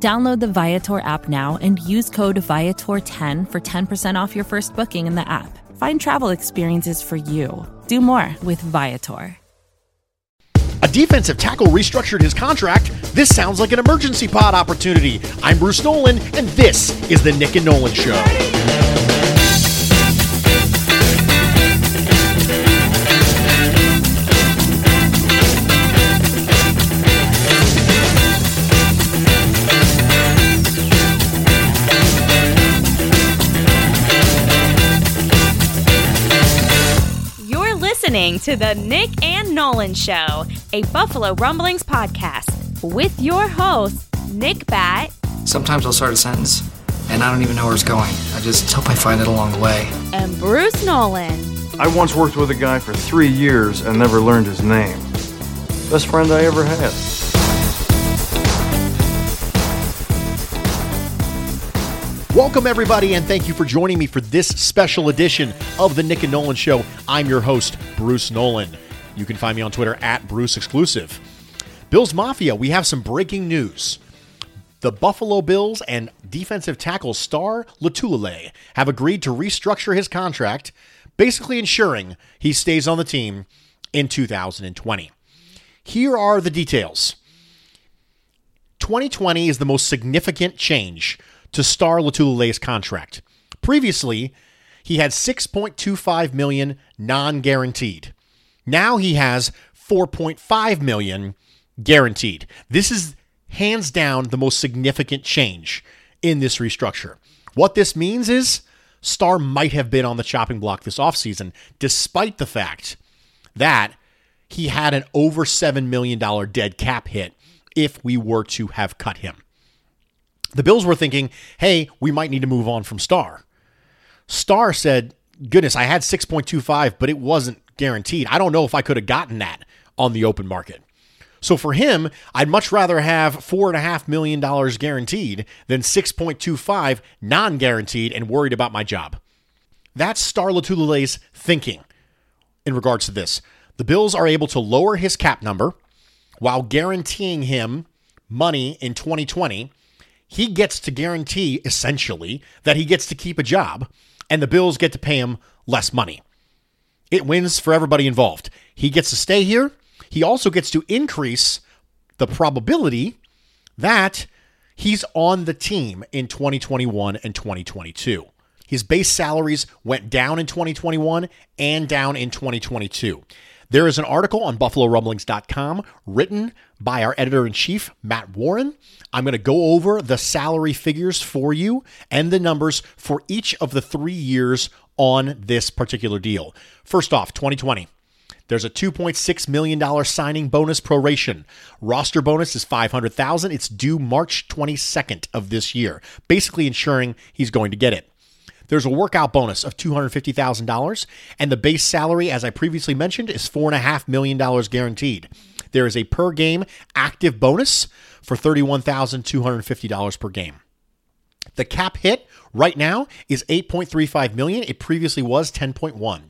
Download the Viator app now and use code Viator10 for 10% off your first booking in the app. Find travel experiences for you. Do more with Viator. A defensive tackle restructured his contract. This sounds like an emergency pod opportunity. I'm Bruce Nolan, and this is the Nick and Nolan Show. Listening to the Nick and Nolan Show, a Buffalo Rumblings podcast with your hosts, Nick Batt. Sometimes I'll start a sentence and I don't even know where it's going. I just hope I find it along the way. And Bruce Nolan. I once worked with a guy for 3 years and never learned his name. Best friend I ever had. Welcome, everybody, and thank you for joining me for this special edition of the Nick and Nolan Show. I'm your host, Bruce Nolan. You can find me on Twitter at Bruce Exclusive. Bills Mafia, we have some breaking news. The Buffalo Bills and defensive tackle Star Lotulelei have agreed to restructure his contract, basically ensuring he stays on the team in 2020. Here are the details. 2020 is the most significant change to Star Lotulelei's contract. Previously, he had $6.25 million non-guaranteed. Now he has $4.5 million guaranteed. This is hands down the most significant change in this restructure. What this means is Star might have been on the chopping block this offseason, despite the fact that he had an over $7 million dead cap hit if we were to have cut him. The Bills were thinking, hey, we might need to move on from Star. Star said, goodness, I had 6.25, but it wasn't guaranteed. I don't know if I could have gotten that on the open market. So for him, I'd much rather have $4.5 million guaranteed than 6.25 non-guaranteed and worried about my job. That's Star Lotulelei's thinking in regards to this. The Bills are able to lower his cap number while guaranteeing him money in 2020. He gets to guarantee, essentially, that he gets to keep a job, and the Bills get to pay him less money. It wins for everybody involved. He gets to stay here. He also gets to increase the probability that he's on the team in 2021 and 2022. His base salaries went down in 2021 and down in 2022. There is an article on BuffaloRumblings.com written by our editor-in-chief, Matt Warren. I'm going to go over the salary figures for you and the numbers for each of the 3 years on this particular deal. First off, 2020. There's a $2.6 million signing bonus proration. Roster bonus is $500,000. It's due March 22nd of this year, basically ensuring he's going to get it. There's a workout bonus of $250,000, and the base salary, as I previously mentioned, is $4.5 million guaranteed. There is a per-game active bonus for $31,250 per game. The cap hit right now is $8.35 million. It previously was $10.1.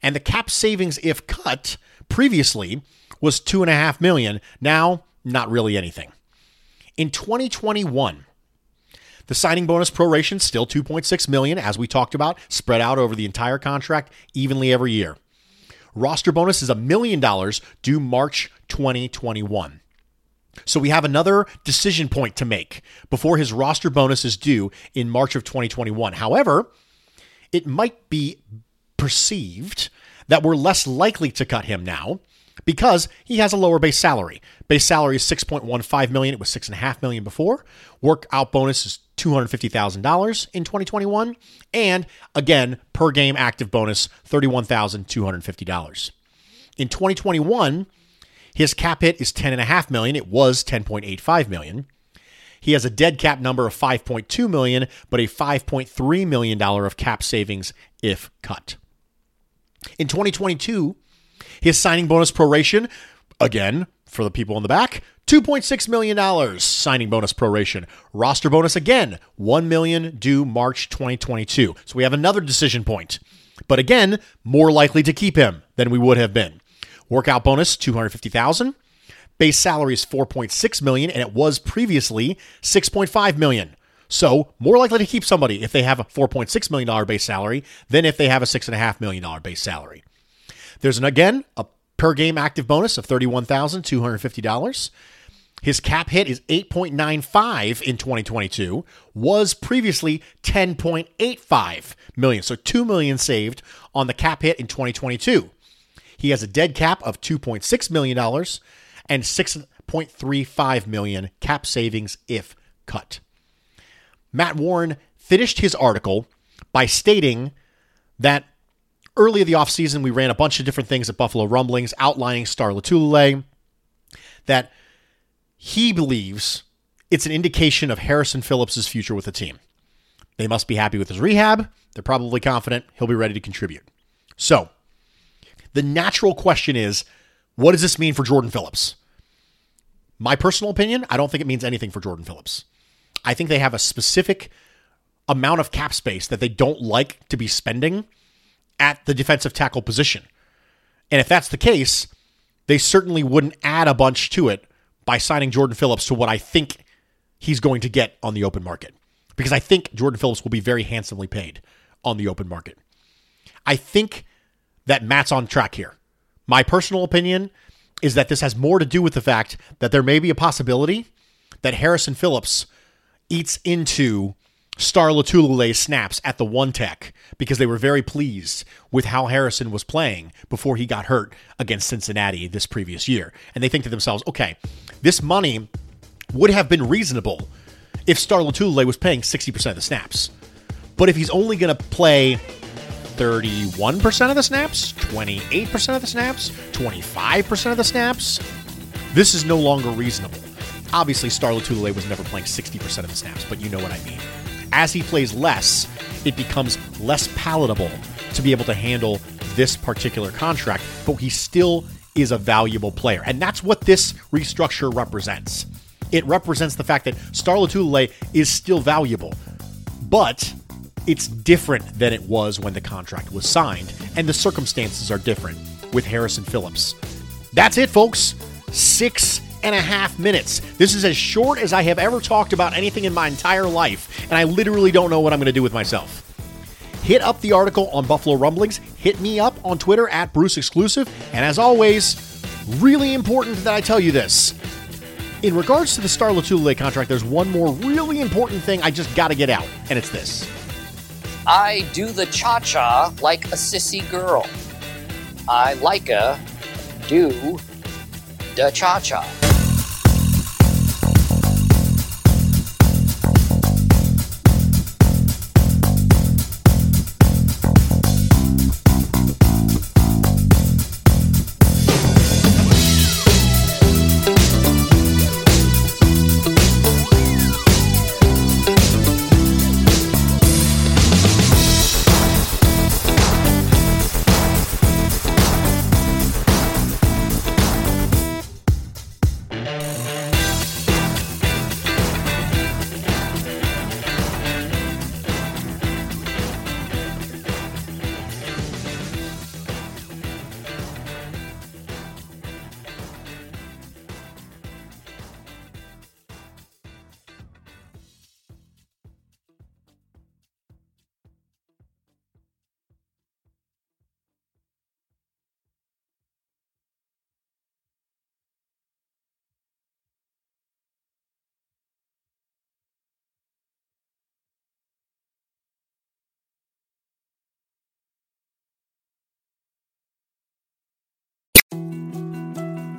And the cap savings, if cut, previously was $2.5 million. Now, not really anything. In 2021... the signing bonus proration, still $2.6 million, as we talked about, spread out over the entire contract evenly every year. Roster bonus is $1 million due March 2021. So we have another decision point to make before his roster bonus is due in March of 2021. However, it might be perceived that we're less likely to cut him now because he has a lower base salary. Base salary is $6.15 million. It was $6.5 million before. Workout bonus is $250,000 in 2021. And again, per game active bonus, $31,250. In 2021, his cap hit is $10.5 million. It was $10.85 million. He has a dead cap number of $5.2 million, but a $5.3 million of cap savings if cut. In 2022, his signing bonus proration, again, for the people in the back, $2.6 million signing bonus proration. Roster bonus, again, $1 million due March 2022. So we have another decision point. But again, more likely to keep him than we would have been. Workout bonus, $250,000. Base salary is $4.6 million, and it was previously $6.5 million. So more likely to keep somebody if they have a $4.6 million base salary than if they have a $6.5 million base salary. There's, a per-game active bonus of $31,250. His cap hit is 8.95 in 2022, was previously 10.85 million. So $2 million saved on the cap hit in 2022. He has a dead cap of $2.6 million and $6.35 million cap savings if cut. Matt Warren finished his article by stating that early in the offseason, we ran a bunch of different things at Buffalo Rumblings outlining Star Lotulelei, that he believes it's an indication of Harrison Phillips' future with the team. They must be happy with his rehab. They're probably confident he'll be ready to contribute. So the natural question is, what does this mean for Jordan Phillips? My personal opinion, I don't think it means anything for Jordan Phillips. I think they have a specific amount of cap space that they don't like to be spending at the defensive tackle position. And if that's the case, they certainly wouldn't add a bunch to it by signing Jordan Phillips to what I think he's going to get on the open market. Because I think Jordan Phillips will be very handsomely paid on the open market. I think that Matt's on track here. My personal opinion is that this has more to do with the fact that there may be a possibility that Harrison Phillips eats into Star Lotulelei's snaps at the one tech because they were very pleased with how Harrison was playing before he got hurt against Cincinnati this previous year. And they think to themselves, okay, this money would have been reasonable if Star Lotulelei was paying 60% of the snaps. But if he's only going to play 31% of the snaps, 28% of the snaps, 25% of the snaps, this is no longer reasonable. Obviously, Star Lotulelei was never playing 60% of the snaps, but you know what I mean. As he plays less, it becomes less palatable to be able to handle this particular contract, but he still is a valuable player. And that's what this restructure represents. It represents the fact that Star Lotulelei is still valuable, but it's different than it was when the contract was signed, and the circumstances are different with Harrison Phillips. That's it, folks. 6.5 minutes. This is as short as I have ever talked about anything in my entire life, and I literally don't know what I'm going to do with myself. Hit up the article on Buffalo Rumblings. Hit me up on Twitter at Bruce Exclusive. And as always, really important that I tell you this. In regards to the Star Lotulelei contract, there's one more really important thing I just got to get out, and it's this. I do the cha-cha like a sissy girl. I like a do the cha-cha.